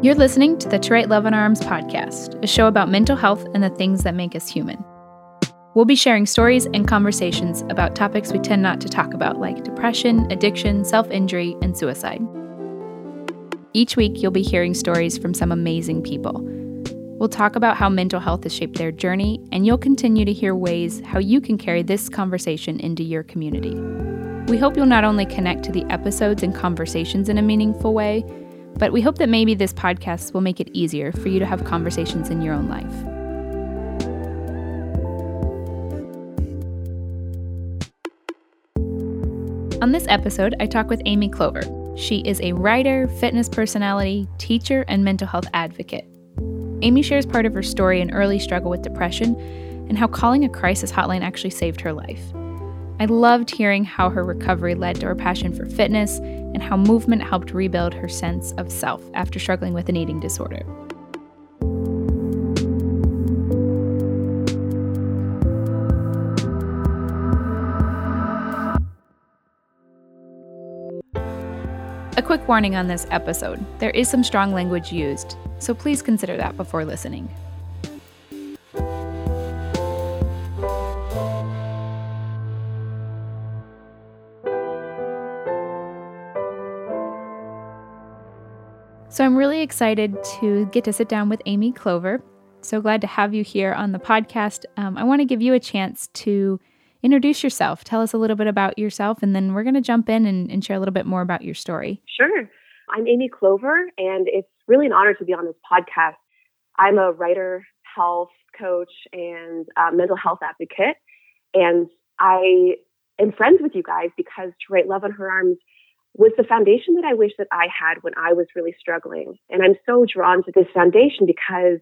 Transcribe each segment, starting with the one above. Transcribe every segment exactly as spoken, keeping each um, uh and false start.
You're listening to the To Write Love on Her Arms podcast, a show about mental health and the things that make us human. We'll be sharing stories and conversations about topics we tend not to talk about, like depression, addiction, self-injury, and suicide. Each week, you'll be hearing stories from some amazing people. We'll talk about how mental health has shaped their journey, and you'll continue to hear ways how you can carry this conversation into your community. We hope you'll not only connect to the episodes and conversations in a meaningful way, but we hope that maybe this podcast will make it easier for you to have conversations in your own life. On this episode, I talk with Amy Clover. She is a writer, fitness personality, teacher, and mental health advocate. Amy shares part of her story and early struggle with depression and how calling a crisis hotline actually saved her life. I loved hearing how her recovery led to her passion for fitness and how movement helped rebuild her sense of self after struggling with an eating disorder. A quick warning on this episode, there is some strong language used, so please consider that before listening. So I'm really excited to get to sit down with Amy Clover. So glad to have you here on the podcast. Um, I want to give you a chance to introduce yourself. Tell us a little bit about yourself, and then we're going to jump in and, and share a little bit more about your story. Sure. I'm Amy Clover, and it's really an honor to be on this podcast. I'm a writer, health coach, and uh, mental health advocate, and I am friends with you guys because To Write Love on Her Arms was the foundation that I wish that I had when I was really struggling. And I'm so drawn to this foundation because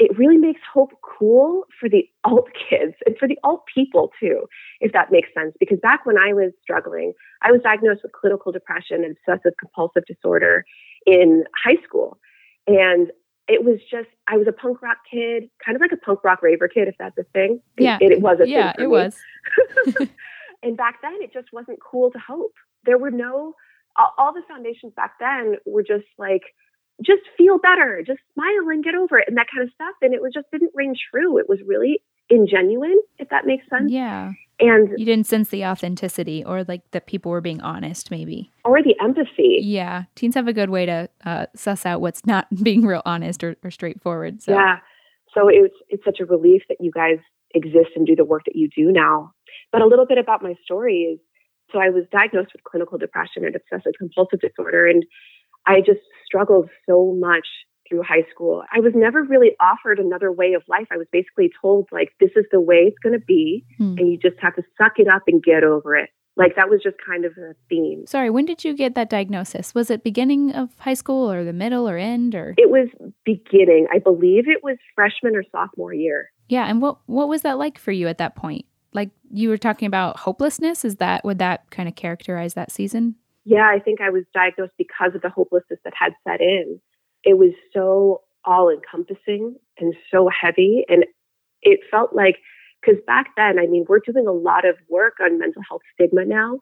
it really makes hope cool for the alt kids and for the alt people too, if that makes sense. Because back when I was struggling, I was diagnosed with clinical depression and obsessive compulsive disorder in high school. And it was just, I was a punk rock kid, kind of like a punk rock raver kid, if that's a thing. Yeah, it, it was a yeah, thing. Yeah, it was. And back then it just wasn't cool to hope. There were no, all, all the foundations back then were just like, just feel better, just smile and get over it, and that kind of stuff. And it was just didn't ring true. It was really ingenuine, if that makes sense. Yeah. And you didn't sense the authenticity or like that people were being honest, maybe. Or the empathy. Yeah. Teens have a good way to uh, suss out what's not being real honest or, or straightforward. So. Yeah. So it's, it's such a relief that you guys exist and do the work that you do now. But a little bit about my story is, so I was diagnosed with clinical depression and obsessive compulsive disorder, and I just struggled so much through high school. I was never really offered another way of life. I was basically told, like, this is the way it's going to be, hmm. and you just have to suck it up and get over it. Like, that was just kind of a theme. Sorry, when did you get that diagnosis? Was it beginning of high school or the middle or end? Or it was beginning. I believe it was freshman or sophomore year. Yeah, and what what was that like for you at that point? Like, you were talking about hopelessness. Is that, would that kind of characterize that season? Yeah, I think I was diagnosed because of the hopelessness that had set in. It was so all-encompassing and so heavy. And it felt like, because back then, I mean, we're doing a lot of work on mental health stigma now.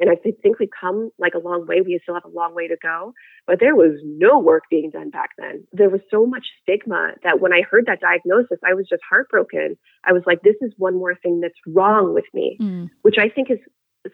And I think we've come like a long way. We still have a long way to go. But there was no work being done back then. There was so much stigma that when I heard that diagnosis, I was just heartbroken. I was like, this is one more thing that's wrong with me, mm. which I think is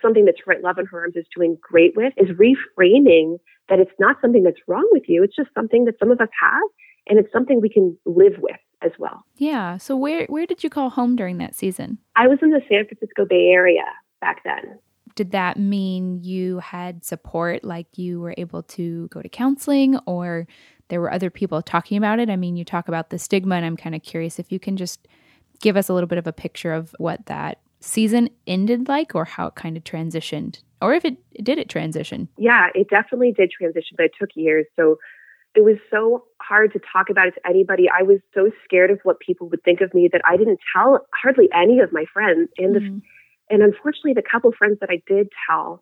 something that To Write Love on Her Arms is doing great with, is reframing that it's not something that's wrong with you. It's just something that some of us have, and it's something we can live with as well. Yeah. So where where did you call home during that season? I was in the San Francisco Bay Area back then. Did that mean you had support, like you were able to go to counseling, or there were other people talking about it? I mean, you talk about the stigma, and I'm kind of curious if you can just give us a little bit of a picture of what that season ended like, or how it kind of transitioned, or if it did it transition? Yeah, it definitely did transition, but it took years. So it was so hard to talk about it to anybody. I was so scared of what people would think of me that I didn't tell hardly any of my friends. And mm-hmm. the, and unfortunately, the couple friends that I did tell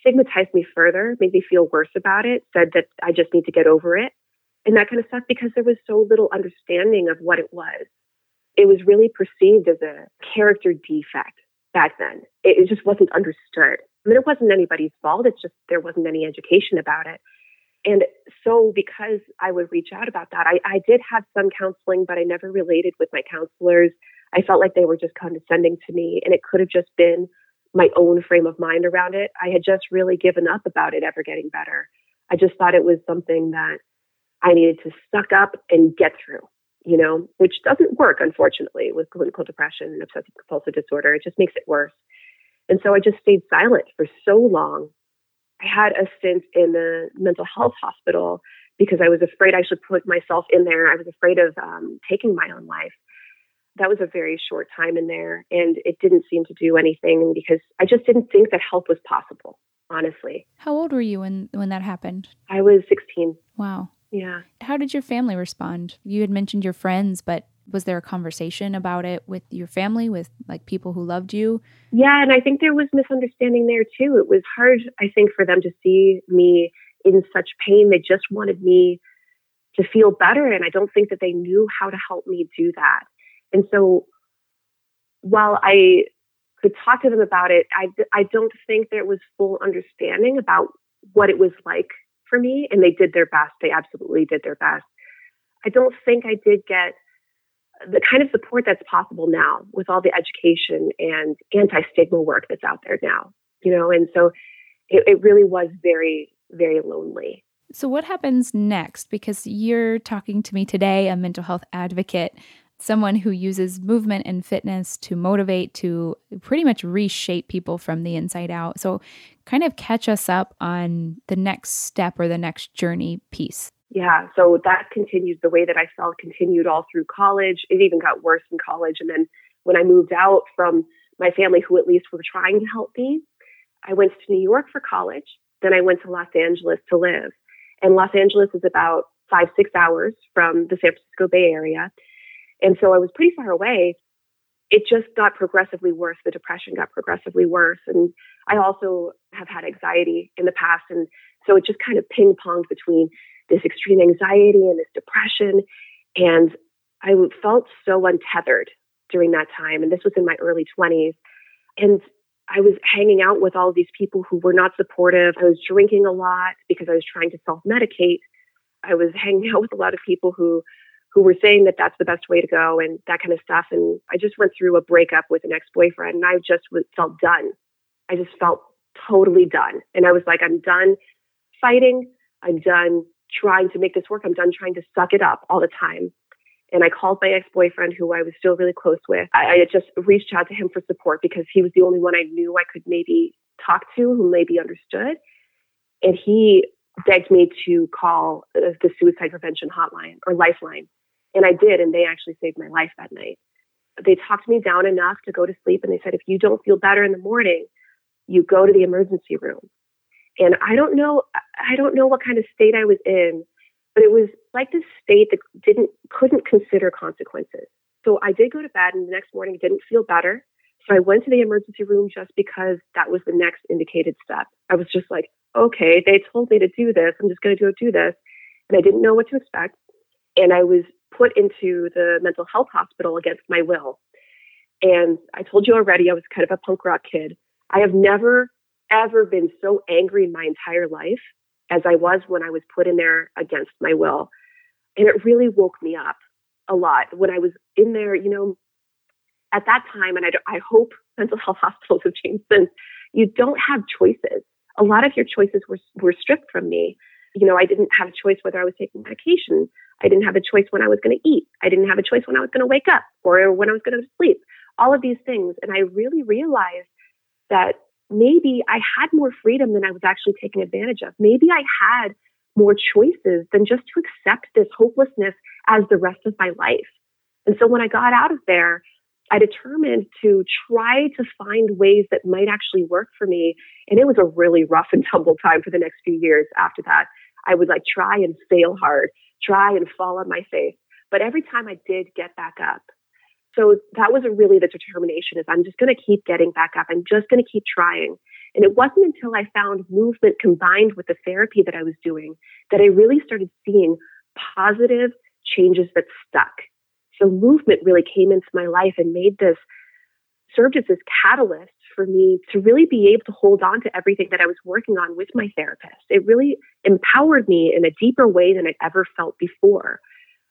stigmatized me further, made me feel worse about it, said that I just need to get over it, and that kind of stuff, because there was so little understanding of what it was. It was really perceived as a character defect back then. It, it just wasn't understood. I mean, it wasn't anybody's fault. It's just there wasn't any education about it. And so because I would reach out about that, I, I did have some counseling, but I never related with my counselors. I felt like they were just condescending to me, and it could have just been my own frame of mind around it. I had just really given up about it ever getting better. I just thought it was something that I needed to suck up and get through, you know, which doesn't work, unfortunately, with clinical depression and obsessive compulsive disorder. It just makes it worse. And so I just stayed silent for so long. I had a stint in the mental health hospital because I was afraid I should put myself in there. I was afraid of um, taking my own life. That was a very short time in there, and it didn't seem to do anything because I just didn't think that help was possible, honestly. How old were you when, when that happened? I was sixteen. Wow. Yeah. How did your family respond? You had mentioned your friends, but was there a conversation about it with your family, with like people who loved you? Yeah. And I think there was misunderstanding there too. It was hard, I think, for them to see me in such pain. They just wanted me to feel better. And I don't think that they knew how to help me do that. And so while I could talk to them about it, I, I don't think there was full understanding about what it was like for me, and they did their best. They absolutely did their best. I don't think I did get the kind of support that's possible now with all the education and anti-stigma work that's out there now, you know, and so it, it really was very, very lonely. So what happens next? Because you're talking to me today, a mental health advocate, someone who uses movement and fitness to motivate, to pretty much reshape people from the inside out. So kind of catch us up on the next step or the next journey piece. Yeah. So that continues. The way that I felt continued all through college. It even got worse in college. And then when I moved out from my family, who at least were trying to help me, I went to New York for college. Then I went to Los Angeles to live. And Los Angeles is about five, six hours from the San Francisco Bay Area. And so I was pretty far away. It just got progressively worse. The depression got progressively worse. And I also have had anxiety in the past. And so it just kind of ping-ponged between this extreme anxiety and this depression. And I felt so untethered during that time. And this was in my early twenties. And I was hanging out with all of these people who were not supportive. I was drinking a lot because I was trying to self-medicate. I was hanging out with a lot of people who who were saying that that's the best way to go and that kind of stuff. And I just went through a breakup with an ex-boyfriend, and I just was, felt done. I just felt totally done. And I was like, I'm done fighting. I'm done trying to make this work. I'm done trying to suck it up all the time. And I called my ex-boyfriend, who I was still really close with. I, I just reached out to him for support because he was the only one I knew I could maybe talk to, who maybe understood. And he begged me to call the suicide prevention hotline or Lifeline. And I did, and they actually saved my life that night. They talked me down enough to go to sleep, and they said, if you don't feel better in the morning, you go to the emergency room. And I don't know, I don't know what kind of state I was in, but it was like this state that didn't, couldn't consider consequences. So I did go to bed, and the next morning didn't feel better. So I went to the emergency room just because that was the next indicated step. I was just like, okay, they told me to do this. I'm just going to go do this. And I didn't know what to expect. And I was put into the mental health hospital against my will. And I told you already, I was kind of a punk rock kid. I have never, ever been so angry in my entire life as I was when I was put in there against my will. And it really woke me up a lot when I was in there, you know, at that time. And I, I hope mental health hospitals have changed since. You don't have choices. A lot of your choices were were stripped from me. You know, I didn't have a choice whether I was taking medication. I didn't have a choice when I was going to eat. I didn't have a choice when I was going to wake up or when I was going to sleep, all of these things. And I really realized that maybe I had more freedom than I was actually taking advantage of. Maybe I had more choices than just to accept this hopelessness as the rest of my life. And so when I got out of there, I determined to try to find ways that might actually work for me. And it was a really rough and tumble time for the next few years after that. I would like try and fail hard, try and fall on my face. But every time I did get back up. So that was really the determination, is I'm just going to keep getting back up. I'm just going to keep trying. And it wasn't until I found movement combined with the therapy that I was doing that I really started seeing positive changes that stuck. So movement really came into my life and made this, served as this catalyst for me to really be able to hold on to everything that I was working on with my therapist. It really empowered me in a deeper way than I'd ever felt before.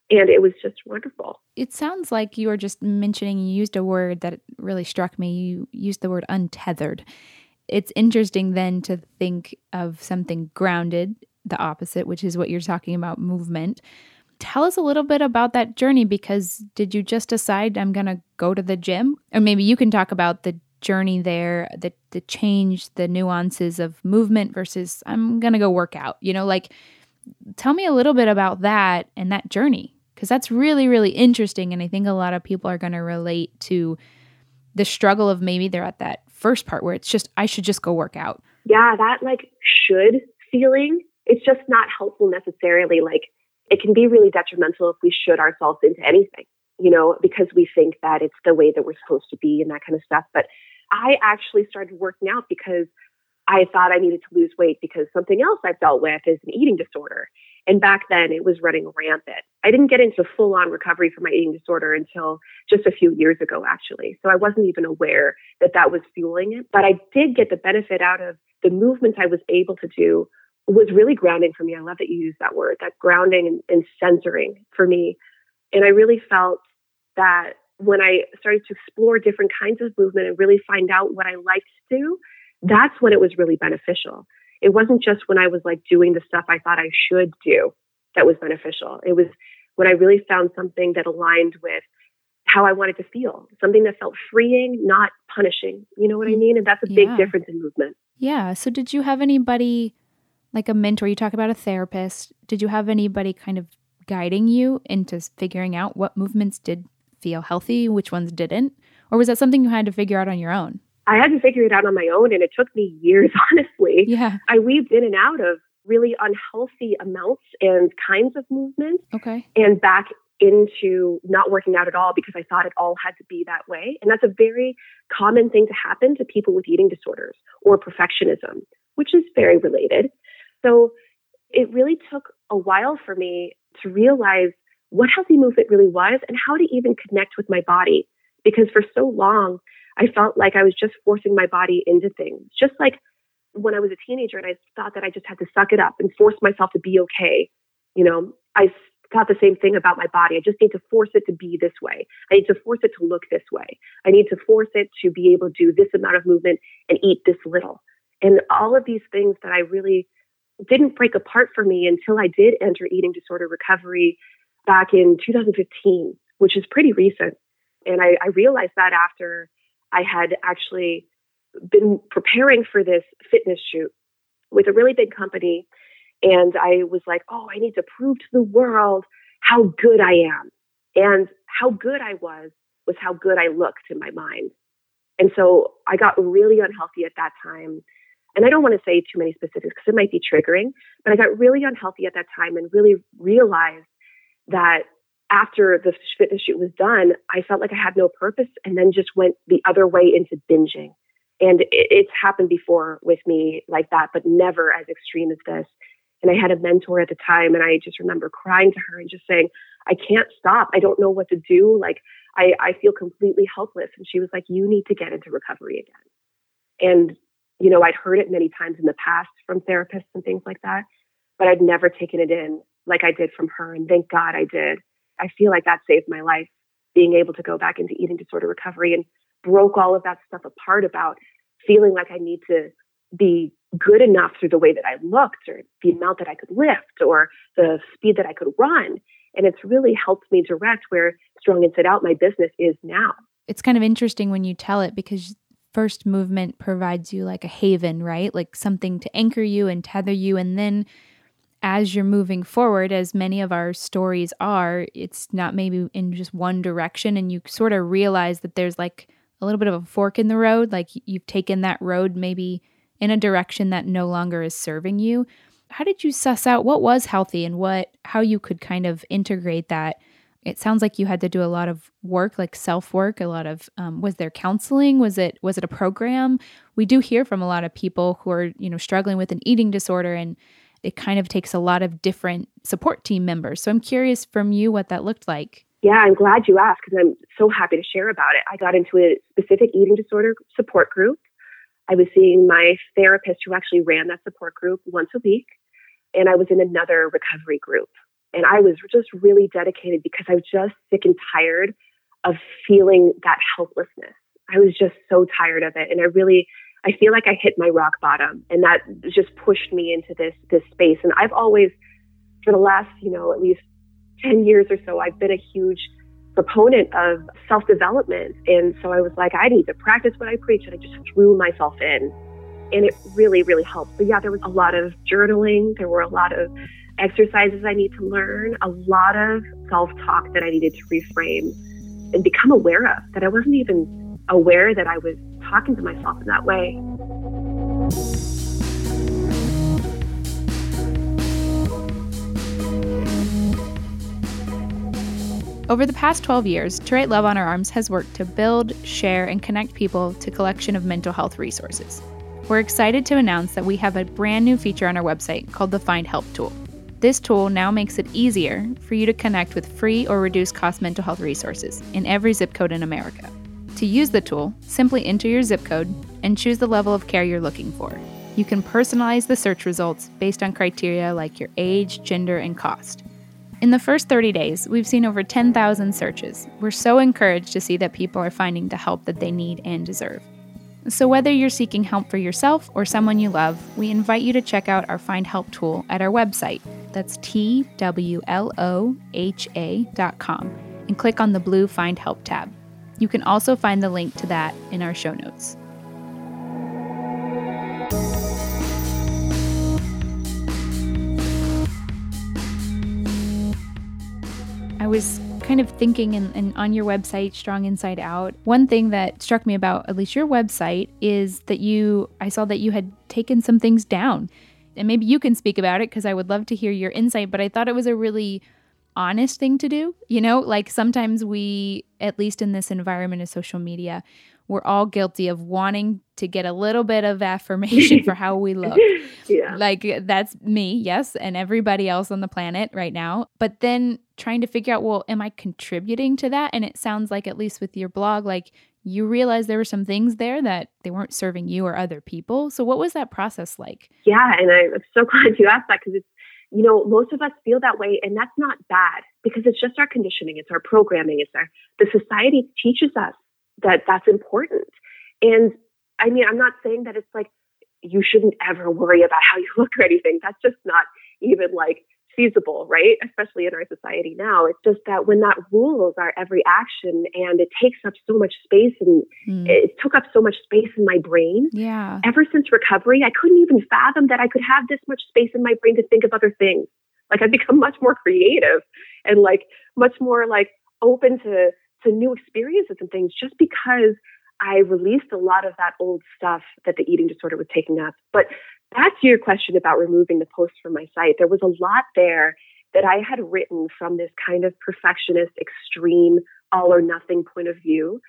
And it was just wonderful. It sounds like you were just mentioning, you used a word that really struck me. You used the word untethered. It's interesting then to think of something grounded, the opposite, which is what you're talking about, movement. Tell us a little bit about that journey, because did you just decide I'm going to go to the gym? Or maybe you can talk about the journey there, the, the change, the nuances of movement versus I'm going to go work out. You know, like, tell me a little bit about that and that journey, because that's really, really interesting. And I think a lot of people are going to relate to the struggle of maybe they're at that first part where it's just, I should just go work out. Yeah, that like should feeling, it's just not helpful necessarily. Like, it can be really detrimental if we should ourselves into anything, you know, because we think that it's the way that we're supposed to be and that kind of stuff. But I actually started working out because I thought I needed to lose weight, because something else I've dealt with is an eating disorder. And back then it was running rampant. I didn't get into full on recovery from my eating disorder until just a few years ago, actually. So I wasn't even aware that that was fueling it. But I did get the benefit out of the movements I was able to do. Was really grounding for me. I love that you use that word, that grounding and, and centering for me. And I really felt that when I started to explore different kinds of movement and really find out what I liked to do, that's when it was really beneficial. It wasn't just when I was like doing the stuff I thought I should do that was beneficial. It was when I really found something that aligned with how I wanted to feel, something that felt freeing, not punishing. You know what I mean? And that's a big yeah. difference in movement. Yeah. So did you have anybody... like a mentor? You talk about a therapist. Did you have anybody kind of guiding you into figuring out what movements did feel healthy, which ones didn't? Or was that something you had to figure out on your own? I had to figure it out on my own, and it took me years, honestly. Yeah. I weaved in and out of really unhealthy amounts and kinds of movement. Okay. And back into not working out at all because I thought it all had to be that way. And that's a very common thing to happen to people with eating disorders or perfectionism, which is very related. So it really took a while for me to realize what healthy movement really was and how to even connect with my body. Because for so long, I felt like I was just forcing my body into things. Just like when I was a teenager and I thought that I just had to suck it up and force myself to be okay. You know, I thought the same thing about my body. I just need to force it to be this way. I need to force it to look this way. I need to force it to be able to do this amount of movement and eat this little. And all of these things that I really... didn't break apart for me until I did enter eating disorder recovery back in two thousand fifteen, which is pretty recent. And I, I realized that after I had actually been preparing for this fitness shoot with a really big company. And I was like, oh, I need to prove to the world how good I am. And how good I was, was how good I looked in my mind. And so I got really unhealthy at that time. And I don't want to say too many specifics because it might be triggering, but I got really unhealthy at that time and really realized that after the fitness shoot was done, I felt like I had no purpose, and then just went the other way into binging. And it, it's happened before with me like that, but never as extreme as this. And I had a mentor at the time, and I just remember crying to her and just saying, I can't stop. I don't know what to do. Like, I, I feel completely helpless. And she was like, you need to get into recovery again. And you know, I'd heard it many times in the past from therapists and things like that, but I'd never taken it in like I did from her. And thank God I did. I feel like that saved my life, being able to go back into eating disorder recovery, and broke all of that stuff apart about feeling like I need to be good enough through the way that I looked, or the amount that I could lift, or the speed that I could run. And it's really helped me direct where Strong Inside Out, my business, is now. It's kind of interesting when you tell it, because first, movement provides you like a haven, right? Like something to anchor you and tether you. And then as you're moving forward, as many of our stories are, it's not maybe in just one direction. And you sort of realize that there's like a little bit of a fork in the road. Like you've taken that road maybe in a direction that no longer is serving you. How did you suss out what was healthy and what, how you could kind of integrate that? It sounds like you had to do a lot of work, like self-work, a lot of, um, was there counseling? Was it, was it a program? We do hear from a lot of people who are, you know, struggling with an eating disorder, and it kind of takes a lot of different support team members. So I'm curious from you what that looked like. Yeah, I'm glad you asked, because I'm so happy to share about it. I got into a specific eating disorder support group. I was seeing my therapist who actually ran that support group once a week. and I was in another recovery group. And I was just really dedicated because I was just sick and tired of feeling that helplessness. I was just so tired of it. And I really, I feel like I hit my rock bottom, and that just pushed me into this, this space. And I've always, for the last, you know, at least ten years or so, I've been a huge proponent of self-development. And so I was like, I need to practice what I preach. And I just threw myself in, and it really, really helped. But yeah, there was a lot of journaling. There were a lot of exercises I need to learn, a lot of self-talk that I needed to reframe and become aware of, that I wasn't even aware that I was talking to myself in that way. Over the past twelve years, To Write Love on Her Arms has worked to build, share, and connect people to a collection of mental health resources. We're excited to announce that we have a brand new feature on our website called the Find Help Tool. This tool now makes it easier for you to connect with free or reduced-cost mental health resources in every zip code in America. To use the tool, simply enter your zip code and choose the level of care you're looking for. You can personalize the search results based on criteria like your age, gender, and cost. In the first thirty days, we've seen over ten thousand searches. We're so encouraged to see that people are finding the help that they need and deserve. So whether you're seeking help for yourself or someone you love, we invite you to check out our Find Help tool at our website. That's T W L O H A dot com, and click on the blue Find Help tab. You can also find the link to that in our show notes. I was kind of thinking, and, and on your website, Strong Inside Out, one thing that struck me about at least your website is that you, I saw that you had taken some things down, and maybe you can speak about it because I would love to hear your insight, but I thought it was a really honest thing to do. You know, like sometimes we, at least in this environment of social media, we're all guilty of wanting to get a little bit of affirmation for how we look. Yeah. Like that's me, yes, and everybody else on the planet right now. But then trying to figure out, well, am I contributing to that? And it sounds like, at least with your blog, like you realized there were some things there that they weren't serving you or other people. So what was that process like? Yeah, and I'm so glad you asked that, because it's, you know, most of us feel that way, and that's not bad, because it's just our conditioning, it's our programming, it's our, the society teaches us that that's important. And I mean, I'm not saying that it's like, you shouldn't ever worry about how you look or anything. That's just not even like feasible, right? Especially in our society now. It's just that when that rules our every action, and it takes up so much space, and mm. it took up so much space in my brain. Yeah. Ever since recovery, I couldn't even fathom that I could have this much space in my brain to think of other things. Like I've become much more creative and like much more like open to, to new experiences and things, just because I released a lot of that old stuff that the eating disorder was taking up. But back to your question about removing the posts from my site, there was a lot there that I had written from this kind of perfectionist, extreme, all or nothing point of view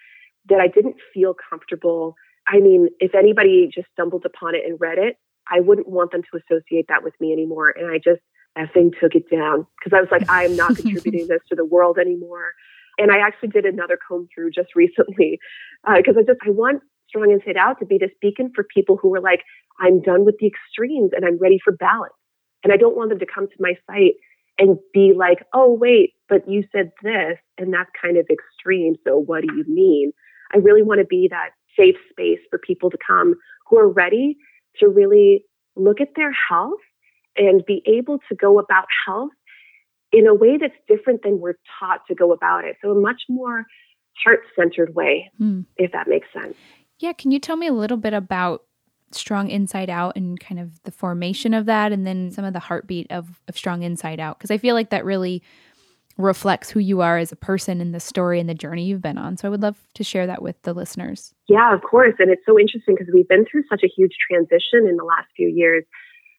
that I didn't feel comfortable. I mean, if anybody just stumbled upon it and read it, I wouldn't want them to associate that with me anymore. And I just effing took it down, because I was like, I am not contributing this to the world anymore. And I actually did another comb through just recently, because uh, I just, I want Strong Inside Out to be this beacon for people who are like, I'm done with the extremes and I'm ready for balance. And I don't want them to come to my site and be like, oh, wait, but you said this and that's kind of extreme. So what do you mean? I really want to be that safe space for people to come who are ready to really look at their health and be able to go about health in a way that's different than we're taught to go about it. So a much more heart-centered way, mm. if that makes sense. Yeah. Can you tell me a little bit about Strong Inside Out and kind of the formation of that, and then some of the heartbeat of, of Strong Inside Out? Because I feel like that really reflects who you are as a person and the story and the journey you've been on. So I would love to share that with the listeners. Yeah, of course. And it's so interesting because we've been through such a huge transition in the last few years,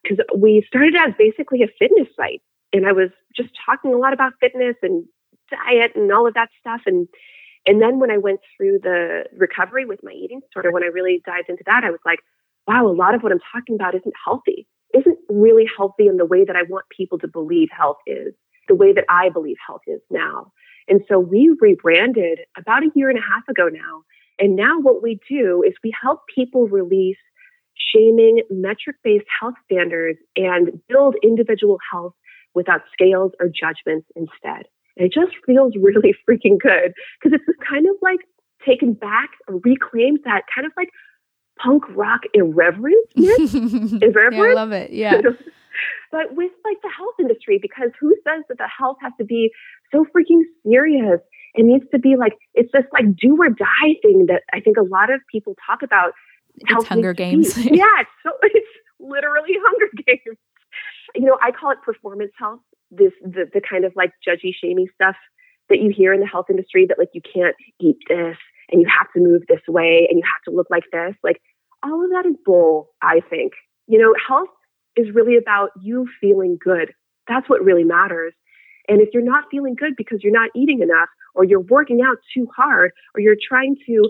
because we started as basically a fitness site. And I was just talking a lot about fitness and diet and all of that stuff. And and then when I went through the recovery with my eating disorder, when I really dived into that, I was like, wow, a lot of what I'm talking about isn't healthy, isn't really healthy in the way that I want people to believe health is, the way that I believe health is now. And so we rebranded about a year and a half ago now. And now what we do is we help people release shaming metric-based health standards and build individual health without scales or judgments instead. And it just feels really freaking good because it's kind of like taken back or reclaimed that kind of like punk rock irreverence. Irreverence? Yeah, I love it. Yeah. But with like the health industry, because who says that the health has to be so freaking serious? It needs to be like, it's this like do or die thing that I think a lot of people talk about. It's Hunger Games. Yeah, it's, so, it's literally Hunger Games. You know, I call it performance health. This the, the kind of like judgy, shamey stuff that you hear in the health industry that like you can't eat this and you have to move this way and you have to look like this. Like all of that is bull, I think. You know, health is really about you feeling good. That's what really matters. And if you're not feeling good because you're not eating enough or you're working out too hard or you're trying to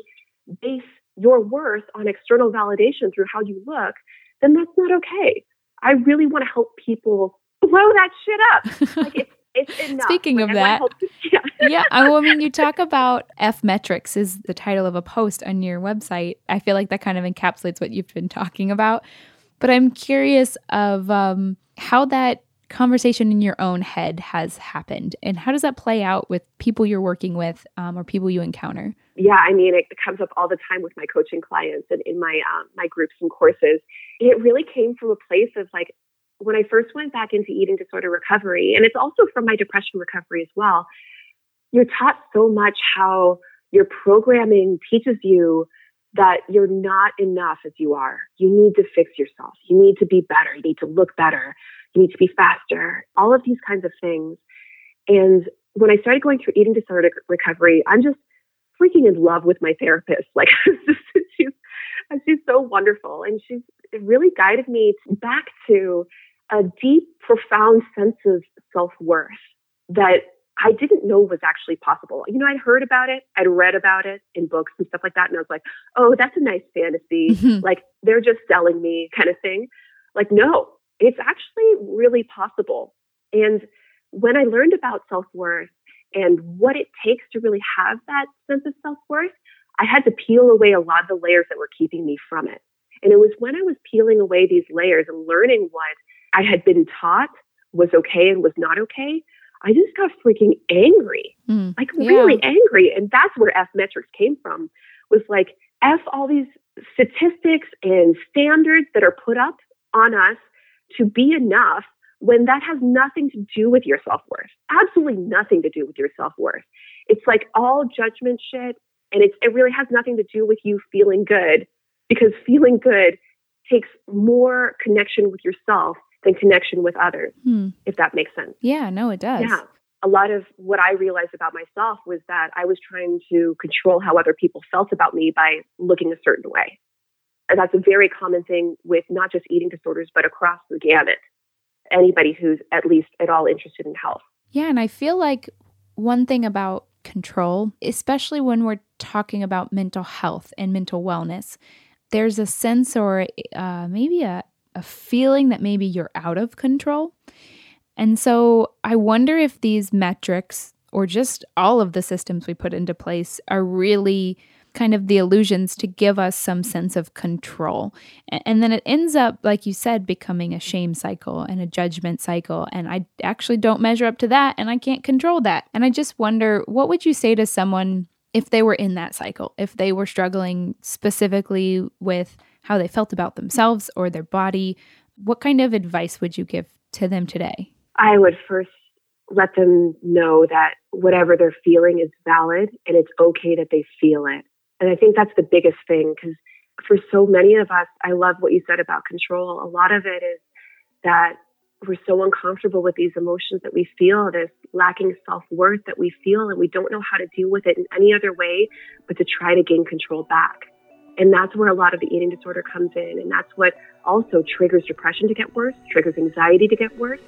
base your worth on external validation through how you look, then that's not okay. I really want to help people blow that shit up. Like it's, it's enough. Speaking like, of I that, help, yeah. yeah, I mean, you talk about F metrics is the title of a post on your website. I feel like that kind of encapsulates what you've been talking about. But I'm curious of um, how that conversation in your own head has happened and how does that play out with people you're working with um, or people you encounter? Yeah, I mean, it comes up all the time with my coaching clients and in my um, my groups and courses. It really came from a place of like, when I first went back into eating disorder recovery, and it's also from my depression recovery as well, you're taught so much how your programming teaches you that you're not enough as you are. You need to fix yourself. You need to be better. You need to look better. You need to be faster. All of these kinds of things. And when I started going through eating disorder recovery, I'm just freaking in love with my therapist. Like she's, she's so wonderful. And she's really guided me back to a deep, profound sense of self-worth that I didn't know was actually possible. You know, I'd heard about it. I'd read about it in books and stuff like that. And I was like, oh, that's a nice fantasy. Mm-hmm. Like they're just selling me kind of thing. Like, no, it's actually really possible. And when I learned about self-worth and what it takes to really have that sense of self-worth, I had to peel away a lot of the layers that were keeping me from it. And it was when I was peeling away these layers and learning what I had been taught was okay and was not okay, I just got freaking angry, mm, like yeah. really angry. And that's where F metrics came from, was like F all these statistics and standards that are put up on us to be enough when that has nothing to do with your self-worth, absolutely nothing to do with your self-worth. It's like all judgment shit. And it's, it really has nothing to do with you feeling good, because feeling good takes more connection with yourself and connection with others, hmm. if that makes sense. Yeah, no, it does. Yeah. A lot of what I realized about myself was that I was trying to control how other people felt about me by looking a certain way. And that's a very common thing with not just eating disorders, but across the gamut. Anybody who's at least at all interested in health. Yeah, and I feel like one thing about control, especially when we're talking about mental health and mental wellness, there's a sense or uh, maybe a a feeling that maybe you're out of control. And so I wonder if these metrics or just all of the systems we put into place are really kind of the illusions to give us some sense of control. And then it ends up, like you said, becoming a shame cycle and a judgment cycle. And I actually don't measure up to that and I can't control that. And I just wonder, what would you say to someone if they were in that cycle, if they were struggling specifically with how they felt about themselves or their body? What kind of advice would you give to them today? I would first let them know that whatever they're feeling is valid and it's okay that they feel it. And I think that's the biggest thing, because for so many of us, I love what you said about control. A lot of it is that we're so uncomfortable with these emotions that we feel, this lacking self-worth that we feel, and we don't know how to deal with it in any other way but to try to gain control back. And that's where a lot of the eating disorder comes in. And that's what also triggers depression to get worse, triggers anxiety to get worse.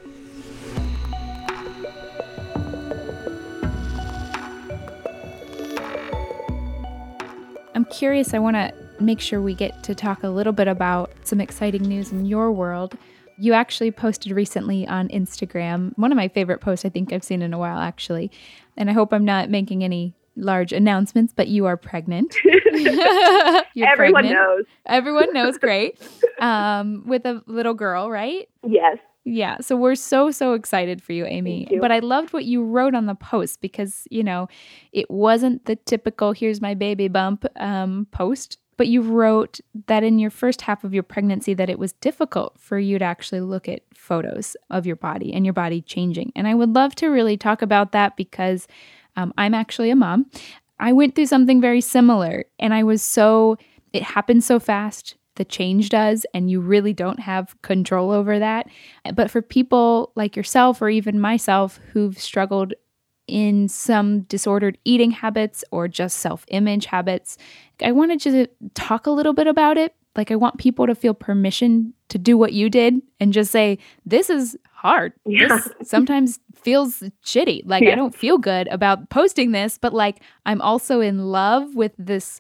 I'm curious, I want to make sure we get to talk a little bit about some exciting news in your world. You actually posted recently on Instagram, one of my favorite posts I think I've seen in a while, actually. And I hope I'm not making any large announcements, but you are pregnant. You're Everyone pregnant. knows. Everyone knows. Great. Um, with a little girl, right? Yes. Yeah. So we're so, so excited for you, Amy. You. But I loved what you wrote on the post because, you know, it wasn't the typical here's my baby bump um, post. But you wrote that in your first half of your pregnancy that it was difficult for you to actually look at photos of your body and your body changing. And I would love to really talk about that because um, I'm actually a mom. I went through something very similar and I was so, it happened so fast. The change does, and you really don't have control over that. But for people like yourself or even myself who've struggled in some disordered eating habits or just self-image habits, I wanted to talk a little bit about it. Like I want people to feel permission to do what you did and just say, this is hard. Yeah. This sometimes feels shitty. Like yeah. I don't feel good about posting this, but like I'm also in love with this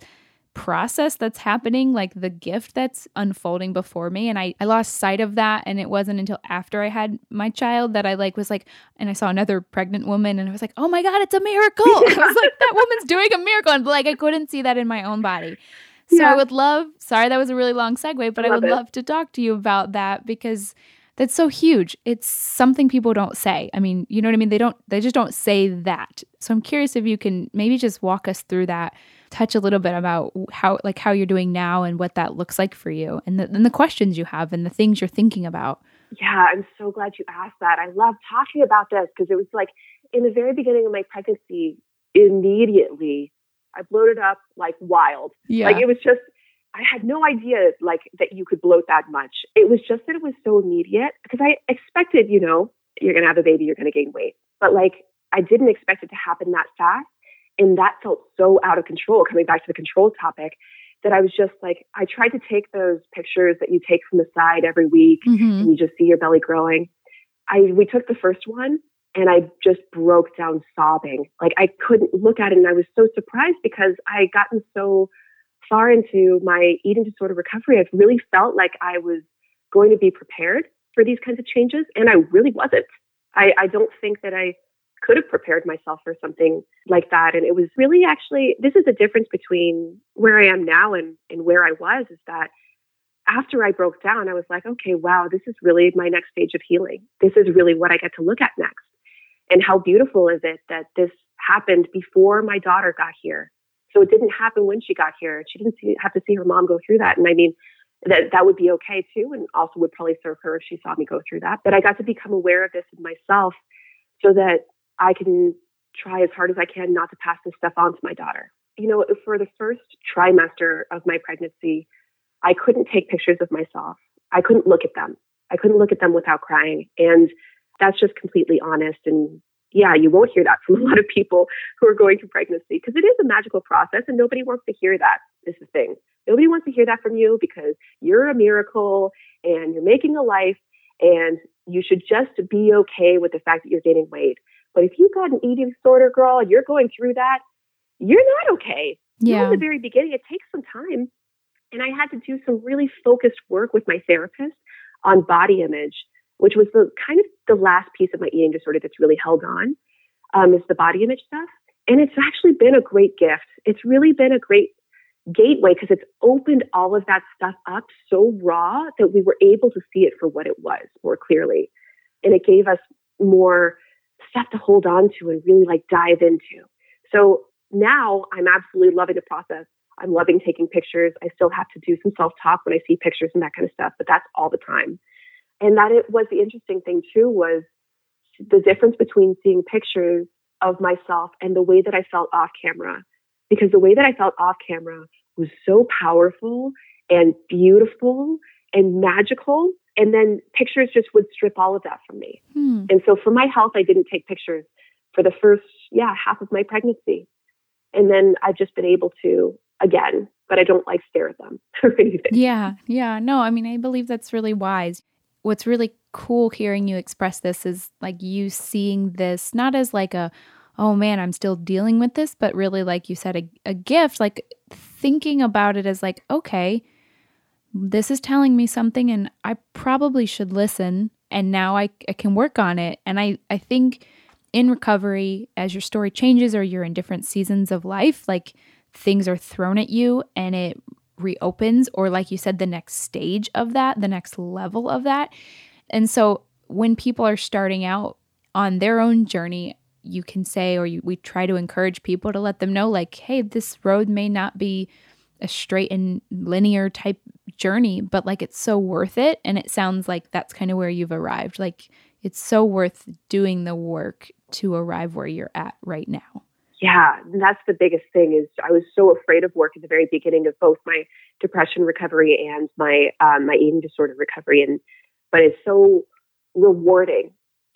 process that's happening, like the gift that's unfolding before me. And I, I lost sight of that. And it wasn't until after I had my child that I like was like, and I saw another pregnant woman and I was like, oh my God, it's a miracle. I was like, that woman's doing a miracle. And like, I couldn't see that in my own body. So yeah. I would love, sorry, that was a really long segue, but love I would it. love to talk to you about that because that's so huge. It's something people don't say. I mean, you know what I mean? They don't, they just don't say that. So I'm curious if you can maybe just walk us through that, touch a little bit about how, like how you're doing now and what that looks like for you and the, and the questions you have and the things you're thinking about. Yeah. I'm so glad you asked that. I love talking about this because it was like in the very beginning of my pregnancy, immediately I bloated up like wild. Yeah. Like it was just, I had no idea like that you could bloat that much. It was just that it was so immediate because I expected, you know, you're going to have a baby, you're going to gain weight. But like, I didn't expect it to happen that fast. And that felt so out of control, coming back to the control topic, that I was just like, I tried to take those pictures that you take from the side every week mm-hmm. and you just see your belly growing. I, we took the first one and I just broke down sobbing. Like I couldn't look at it. And I was so surprised because I had gotten so far into my eating disorder recovery, I've really felt like I was going to be prepared for these kinds of changes. And I really wasn't. I, I don't think that I could have prepared myself for something like that. And it was really actually, this is the difference between where I am now and, and where I was, is that after I broke down, I was like, okay, wow, this is really my next stage of healing. This is really what I get to look at next. And how beautiful is it that this happened before my daughter got here? So it didn't happen when she got here. She didn't see, have to see her mom go through that. And I mean, that that would be okay too. And also would probably serve her if she saw me go through that. But I got to become aware of this in myself so that I can try as hard as I can not to pass this stuff on to my daughter. You know, for the first trimester of my pregnancy, I couldn't take pictures of myself. I couldn't look at them. I couldn't look at them without crying. And that's just completely honest. And yeah, you won't hear that from a lot of people who are going through pregnancy because it is a magical process and nobody wants to hear that is the thing. Nobody wants to hear that from you because you're a miracle and you're making a life and you should just be okay with the fact that you're gaining weight. But if you've got an eating disorder, girl, you're going through that, you're not okay. Yeah. From the very beginning, it takes some time. And I had to do some really focused work with my therapist on body image, which was the kind of the last piece of my eating disorder that's really held on, um, is the body image stuff. And it's actually been a great gift. It's really been a great gateway because it's opened all of that stuff up so raw that we were able to see it for what it was more clearly. And it gave us more stuff to hold on to and really like dive into. So now I'm absolutely loving the process. I'm loving taking pictures. I still have to do some self-talk when I see pictures and that kind of stuff, but that's all the time. And that it was the interesting thing too, was the difference between seeing pictures of myself and the way that I felt off camera, because the way that I felt off camera was so powerful and beautiful and magical. And then pictures just would strip all of that from me. Hmm. And so for my health, I didn't take pictures for the first, yeah, half of my pregnancy. And then I've just been able to again, but I don't like stare at them or anything. Yeah. Yeah. No, I mean, I believe that's really wise. What's really cool hearing you express this is like you seeing this not as like a, oh man, I'm still dealing with this, but really like you said, a, a gift, like thinking about it as like, okay, this is telling me something and I probably should listen and now I, I can work on it. And I, I think in recovery, as your story changes or you're in different seasons of life, like things are thrown at you and it reopens, or like you said, the next stage of that, the next level of that. And so when people are starting out on their own journey, you can say, or you, we try to encourage people to let them know, like, hey, this road may not be a straight and linear type journey, but like it's so worth it. And it sounds like that's kind of where you've arrived. Like it's so worth doing the work to arrive where you're at right now. Yeah, and that's the biggest thing is I was so afraid of work at the very beginning of both my depression recovery and my um, my eating disorder recovery, and but it's so rewarding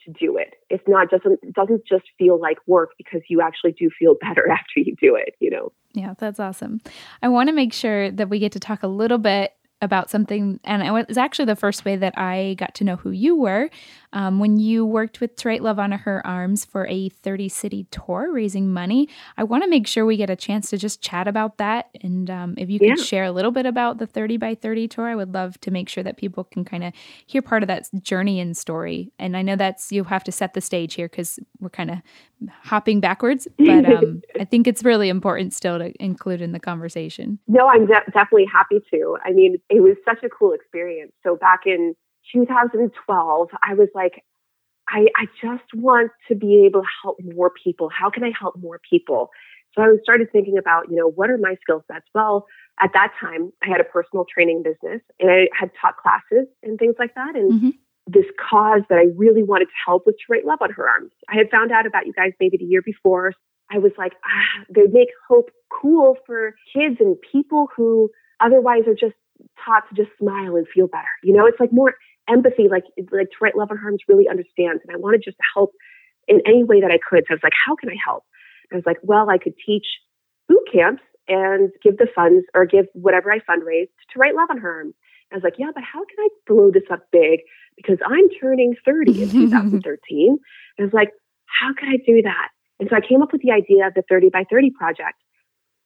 to do it. It's not just it doesn't just feel like work because you actually do feel better after you do it, you know. Yeah, that's awesome. I want to make sure that we get to talk a little bit about something, and it was actually the first way that I got to know who you were um, when you worked with To Write Love on Her Arms for a thirty-city tour raising money. I want to make sure we get a chance to just chat about that, and um, if you yeah. could share a little bit about the thirty by thirty tour, I would love to make sure that people can kind of hear part of that journey and story. And I know that's you have to set the stage here because we're kind of hopping backwards, but um, I think it's really important still to include in the conversation. No, I'm de- definitely happy to. I mean, it was such a cool experience. So back in two thousand twelve, I was like, I, I just want to be able to help more people. How can I help more people? So I started thinking about, you know, what are my skill sets? Well, at that time, I had a personal training business and I had taught classes and things like that. And mm-hmm. this cause that I really wanted to help was To Write Love on Her Arms. I had found out about you guys maybe the year before. I was like, ah, they make hope cool for kids and people who otherwise are just taught to just smile and feel better. You know, it's like more empathy, like like To Write Love on Her Arms really understands. And I wanted just to help in any way that I could. So I was like, how can I help? And I was like, well, I could teach boot camps and give the funds or give whatever I fundraise to Write Love on Her Arms. And I was like, yeah, but how can I blow this up big? Because I'm turning thirty in two thousand thirteen. And I was like, how could I do that? And so I came up with the idea of the thirty by thirty project.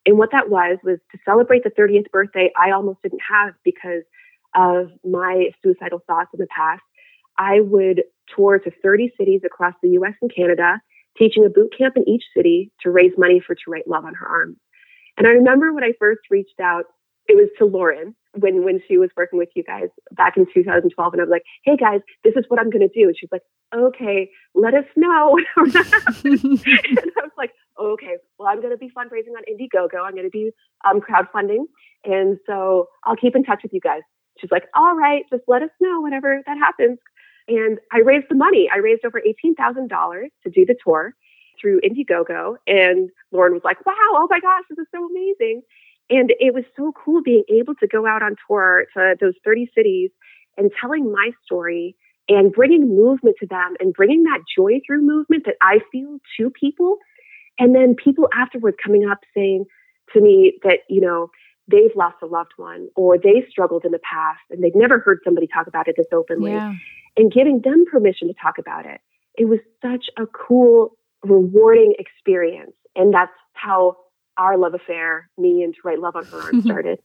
And what that was, was to celebrate the thirtieth birthday I almost didn't have because of my suicidal thoughts in the past. I would tour to thirty cities across the U S and Canada, teaching a boot camp in each city to raise money for To Write Love on Her Arms. And I remember when I first reached out, it was to Lauren when, when she was working with you guys back in two thousand twelve. And I was like, hey guys, this is what I'm going to do. And she's like, okay, let us know. And I was like, okay, well, I'm going to be fundraising on Indiegogo. I'm going to be um, crowdfunding. And so I'll keep in touch with you guys. She's like, all right, just let us know whenever that happens. And I raised the money. I raised over eighteen thousand dollars to do the tour through Indiegogo. And Lauren was like, wow, oh my gosh, this is so amazing. And it was so cool being able to go out on tour to those thirty cities and telling my story and bringing movement to them and bringing that joy through movement that I feel to people. And then people afterwards coming up saying to me that, you know, they've lost a loved one or they struggled in the past and they've never heard somebody talk about it this openly yeah. and giving them permission to talk about it. It was such a cool, rewarding experience. And that's how our love affair, me and To Write Love on Her Arms started.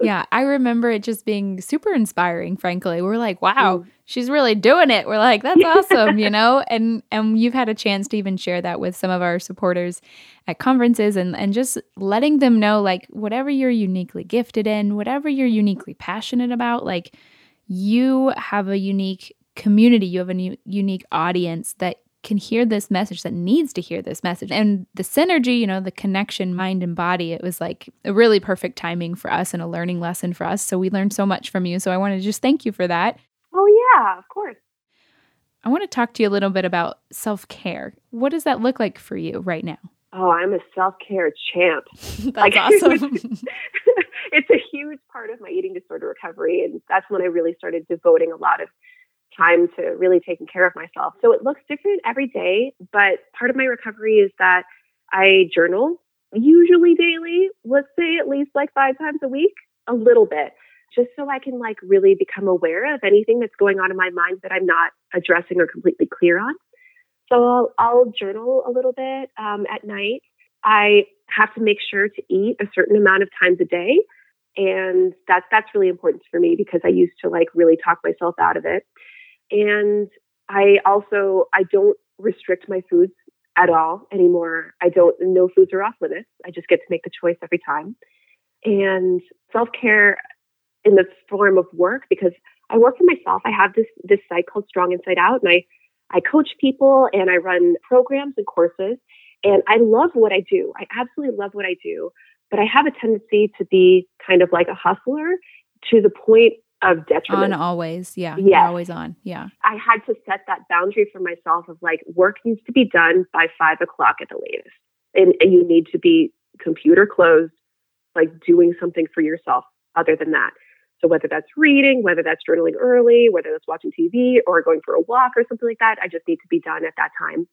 Yeah, I remember it just being super inspiring, frankly. We're like, wow, mm. she's really doing it. We're like, that's awesome, you know? And and you've had a chance to even share that with some of our supporters at conferences and, and just letting them know, like, whatever you're uniquely gifted in, whatever you're uniquely passionate about, like, you have a unique community. You have a new, unique audience that can hear this message, that needs to hear this message. And the synergy, you know, the connection, mind and body, it was like a really perfect timing for us and a learning lesson for us. So we learned so much from you. So I want to just thank you for that. Oh yeah, of course. I want to talk to you a little bit about self-care. What does that look like for you right now? Oh, I'm a self-care champ. That's like, awesome. It's a huge part of my eating disorder recovery. And that's when I really started devoting a lot of time to really taking care of myself. So it looks different every day, but part of my recovery is that I journal usually daily, let's say at least like five times a week, a little bit, just so I can like really become aware of anything that's going on in my mind that I'm not addressing or completely clear on. So I'll, I'll journal a little bit um, at night. I have to make sure to eat a certain amount of times a day. And that's, that's really important for me because I used to like really talk myself out of it. And I also, I don't restrict my foods at all anymore. I don't, no foods are off limits. I just get to make the choice every time. And self-care in the form of work, because I work for myself. I have this this site called Strong Inside Out, and I, I coach people and I run programs and courses. And I love what I do. I absolutely love what I do. But I have a tendency to be kind of like a hustler to the point of detriment. On always. Yeah. Yeah. Always on. Yeah. I had to set that boundary for myself of like, work needs to be done by five o'clock at the latest. And, and you need to be computer closed, like doing something for yourself other than that. So whether that's reading, whether that's journaling early, whether that's watching T V or going for a walk or something like that, I just need to be done at that time.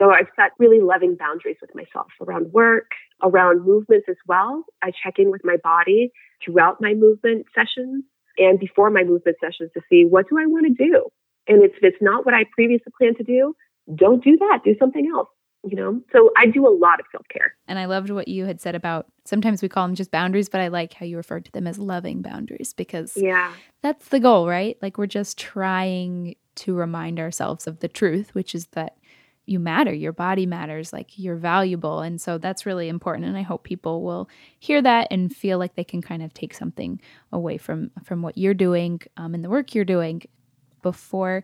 So I've set really loving boundaries with myself around work, around movements as well. I check in with my body throughout my movement sessions and before my movement sessions to see, what do I want to do? And if it's not what I previously planned to do, don't do that. Do something else. You know, so I do a lot of self-care. And I loved what you had said about, sometimes we call them just boundaries, but I like how you referred to them as loving boundaries, because yeah, that's the goal, right? Like, we're just trying to remind ourselves of the truth, which is that you matter, your body matters, like you're valuable. And so that's really important. And I hope people will hear that and feel like they can kind of take something away from, from what you're doing um, and the work you're doing. Before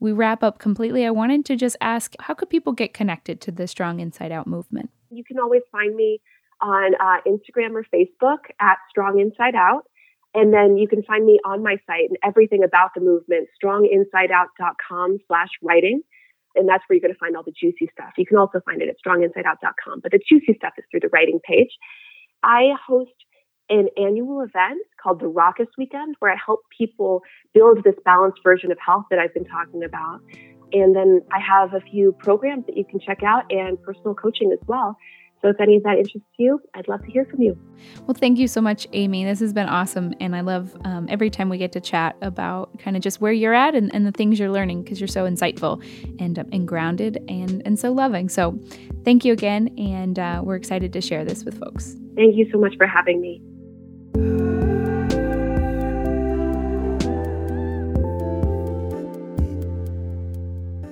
we wrap up completely, I wanted to just ask, how could people get connected to the Strong Inside Out movement? You can always find me on uh, Instagram or Facebook at Strong Inside Out. And then you can find me on my site and everything about the movement, stronginsideout.com slash writing. And that's where you're going to find all the juicy stuff. You can also find it at strong inside out dot com. But the juicy stuff is through the writing page. I host an annual event called the Raucous Weekend, where I help people build this balanced version of health that I've been talking about. And then I have a few programs that you can check out and personal coaching as well. So if any of that interests you, I'd love to hear from you. Well, thank you so much, Amy. This has been awesome. And I love um, every time we get to chat about kind of just where you're at and, and the things you're learning, because you're so insightful and, um, and grounded and, and so loving. So thank you again. And uh, we're excited to share this with folks. Thank you so much for having me.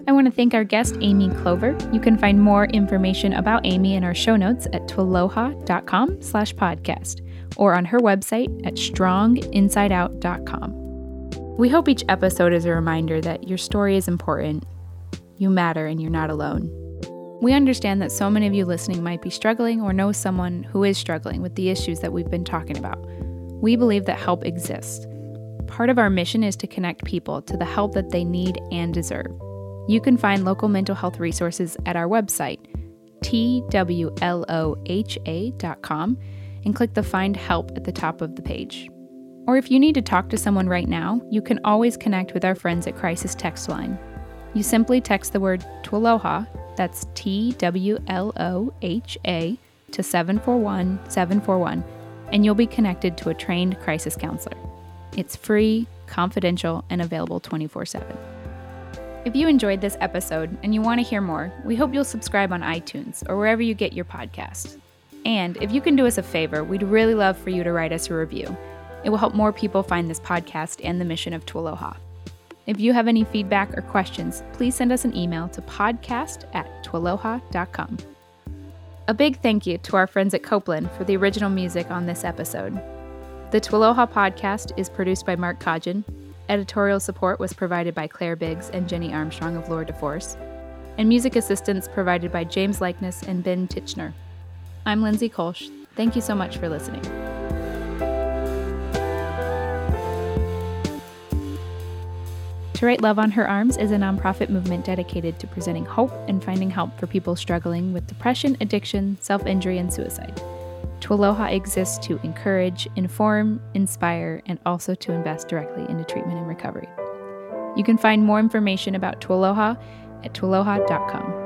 I want to thank our guest, Amy Clover. You can find more information about Amy in our show notes at twaloha.com slash podcast or on her website at strong inside out dot com. We hope each episode is a reminder that your story is important, you matter, and you're not alone. We understand that so many of you listening might be struggling or know someone who is struggling with the issues that we've been talking about. We believe that help exists. Part of our mission is to connect people to the help that they need and deserve. You can find local mental health resources at our website, t w l o h a dot com, and click the Find Help at the top of the page. Or if you need to talk to someone right now, you can always connect with our friends at Crisis Text Line. You simply text the word TWOLOHA, that's T W L O H A, to seven four one seven four one, and you'll be connected to a trained crisis counselor. It's free, confidential, and available twenty-four seven. If you enjoyed this episode and you want to hear more, we hope you'll subscribe on iTunes or wherever you get your podcast. And if you can do us a favor, we'd really love for you to write us a review. It will help more people find this podcast and the mission of To Aloha. If you have any feedback or questions, please send us an email to podcast at twaloha.com. A big thank you to our friends at Copeland for the original music on this episode. The To Aloha podcast is produced by Mark Codgen. Editorial support was provided by Claire Biggs and Jenny Armstrong of Lore DeForce, and music assistance provided by James Likeness and Ben Titchener. I'm Lindsay Kolsch. Thank you so much for listening. To Write Love on Her Arms is a nonprofit movement dedicated to presenting hope and finding help for people struggling with depression, addiction, self-injury, and suicide. To Aloha exists to encourage, inform, inspire, and also to invest directly into treatment and recovery. You can find more information about To Aloha at to aloha dot com.